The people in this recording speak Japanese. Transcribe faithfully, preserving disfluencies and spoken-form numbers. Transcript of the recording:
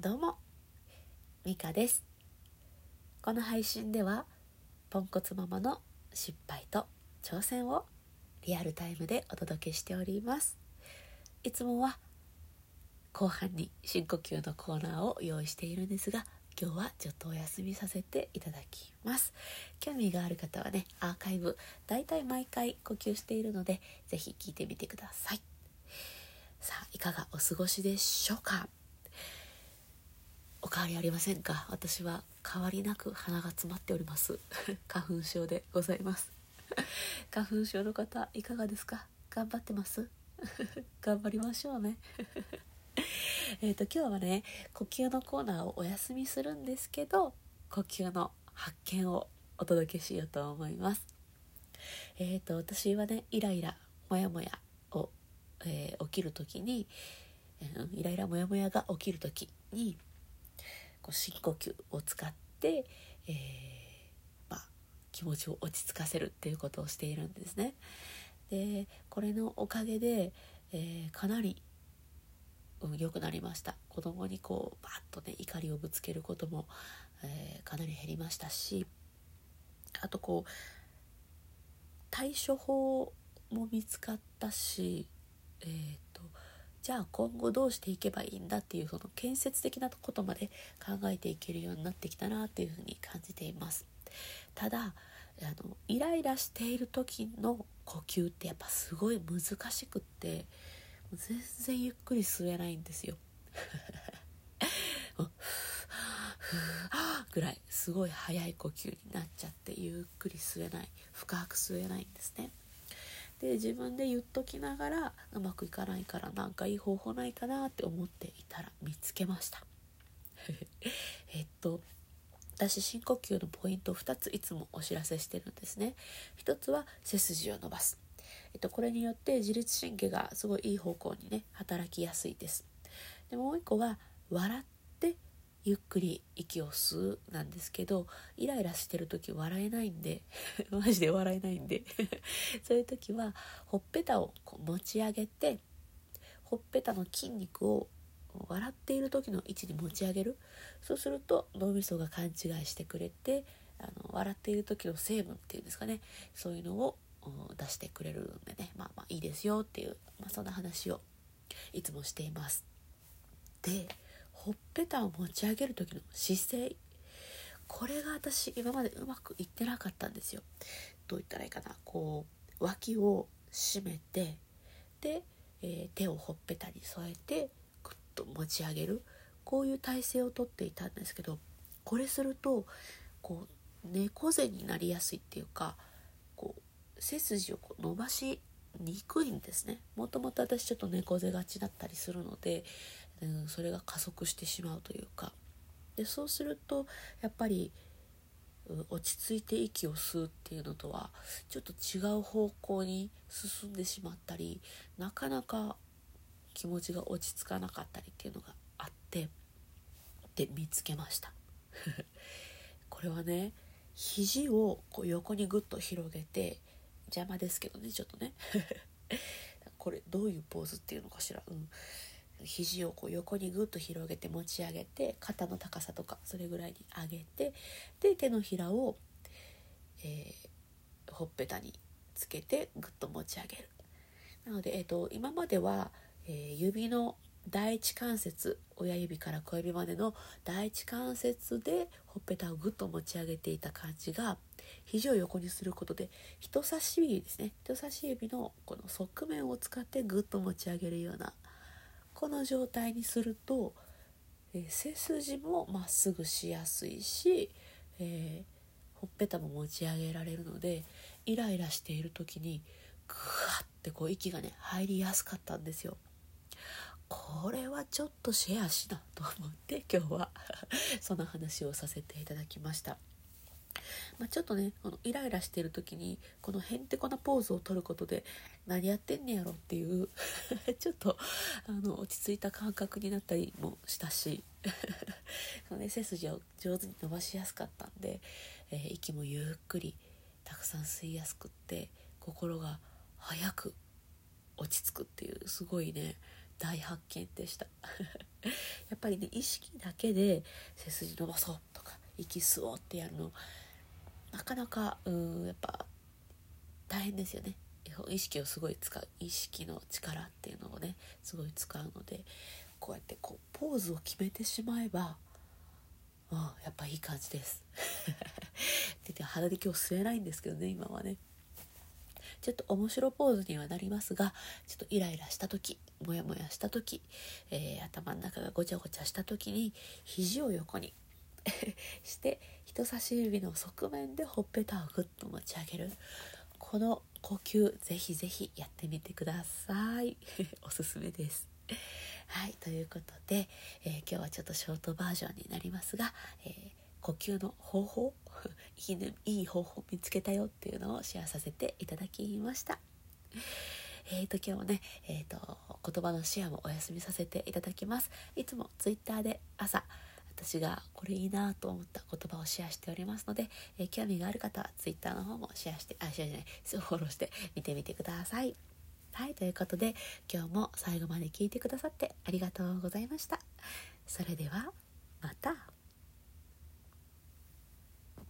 どうも、ミカです。この配信ではポンコツママの失敗と挑戦をリアルタイムでお届けしております。いつもは後半に深呼吸のコーナーを用意しているんですが、今日はちょっとお休みさせていただきます。興味がある方はね、アーカイブだいたい毎回呼吸しているので、ぜひ聞いてみてください。さあ、いかがお過ごしでしょうか。お変わりありませんか。私は変わりなく鼻が詰まっております花粉症でございます花粉症の方いかがですか。頑張ってます頑張りましょうねえと今日はね、呼吸のコーナーをお休みするんですけど、呼吸の発見をお届けしようと思います。えーと私はね、イライラモヤモヤを、えー、起きるときに、うん、イライラモヤモヤが起きるときにこう深呼吸を使って、えーまあ、気持ちを落ち着かせるっていうことをしているんですね。で、これのおかげで、えー、かなり良くなりました。子供にこうバッとね、怒りをぶつけることも、えー、かなり減りましたし、あとこう対処法も見つかったし、えー、とじゃあ今後どうしていけばいいんだっていう、その建設的なことまで考えていけるようになってきたなっていうふうに感じています。ただあのイライラしている時の呼吸ってやっぱすごい難しくって、全然ゆっくり吸えないんですよふーぐらいすごい早い呼吸になっちゃって、ゆっくり吸えない、深く吸えないんですね。で、自分で言っときながらうまくいかないから、なんかいい方法ないかなって思っていたら見つけましたえっと私、深呼吸のポイントをふたついつもお知らせしてるんですね。ひとつは背筋を伸ばす。えっと、これによって自律神経がすごいいい方向にね、働きやすいです。で、もう一個は笑ってゆっくり息を吸うなんですけど、イライラしてる時笑えないんでマジで笑えないんでそういう時はほっぺたをこう持ち上げて、ほっぺたの筋肉を笑っている時の位置に持ち上げる。そうすると脳みそが勘違いしてくれて、あの笑っている時の成分っていうんですかね、そういうのを出してくれるんでね、まあまあいいですよっていう、まあ、そんな話をいつもしています。で、ほっぺたを持ち上げる時の姿勢、これが私今までうまくいってなかったんですよ。どう言ったらいいかな、こう脇を締めて、で、えー、手をほっぺたに添えてグッと持ち上げる、こういう体勢をとっていたんですけど、これするとこう猫背になりやすいっていうか、こう背筋を伸ばしにくいんですね。もともと私ちょっと猫背がちだったりするので、うん、それが加速してしまうというか。で、そうするとやっぱり、うん、落ち着いて息を吸うっていうのとはちょっと違う方向に進んでしまったり、なかなか気持ちが落ち着かなかったりっていうのがあって、で、見つけましたこれはね、肘をこう横にグッと広げて、邪魔ですけどね、ちょっとねこれどういうポーズっていうのかしら、うん、肘をこう横にグッと広げて持ち上げて、肩の高さとかそれぐらいに上げて、で、手のひらを、えー、ほっぺたにつけてグッと持ち上げる。なので、えーと、今までは、えー、指の第一関節、親指から小指までの第一関節でほっぺたをぐっと持ち上げていた感じが、肘を横にすることで人差し指ですね、人差し指のこの側面を使ってぐっと持ち上げるような、この状態にすると、えー、背筋もまっすぐしやすいし、えー、ほっぺたも持ち上げられるので、イライラしている時にグワッてこう息がね、入りやすかったんですよ。これはちょっとシェアしなと思って、今日はその話をさせていただきました。まあ、ちょっとね、このイライラしている時にこのへんてこなポーズを取ることで、何やってんねやろっていうちょっとあの落ち着いた感覚になったりもしたしね、背筋を上手に伸ばしやすかったんで、えー、息もゆっくりたくさん吸いやすくって、心が早く落ち着くっていう、すごいね、大発見でしたやっっぱりね、意識だけで背筋伸ばそうとか息吸おうってやるのなかなかうーんやっぱ大変ですよね。意識をすごい使う、意識の力っていうのをねすごい使うので、こうやってこうポーズを決めてしまえば、うん、やっぱいい感じですで鼻で今日吸えないんですけどね、今はねちょっと面白ポーズにはなりますが、ちょっとイライラした時、モヤモヤした時、えー、頭の中がごちゃごちゃした時に肘を横にして人差し指の側面でほっぺたをぐっと持ち上げる、この呼吸ぜひぜひやってみてくださいおすすめです。はい、ということで、えー、今日はちょっとショートバージョンになりますが、えー、呼吸の方法いいね、いい方法見つけたよっていうのをシェアさせていただきました。えーと今日もね、えーと言葉のシェアもお休みさせていただきます。いつもツイッターで朝私がこれいいなと思った言葉をシェアしておりますので、えー、興味がある方はツイッターの方もシェアしてあシェアじゃないフォローして見てみてください。はい、ということで今日も最後まで聞いてくださってありがとうございました。それではまた。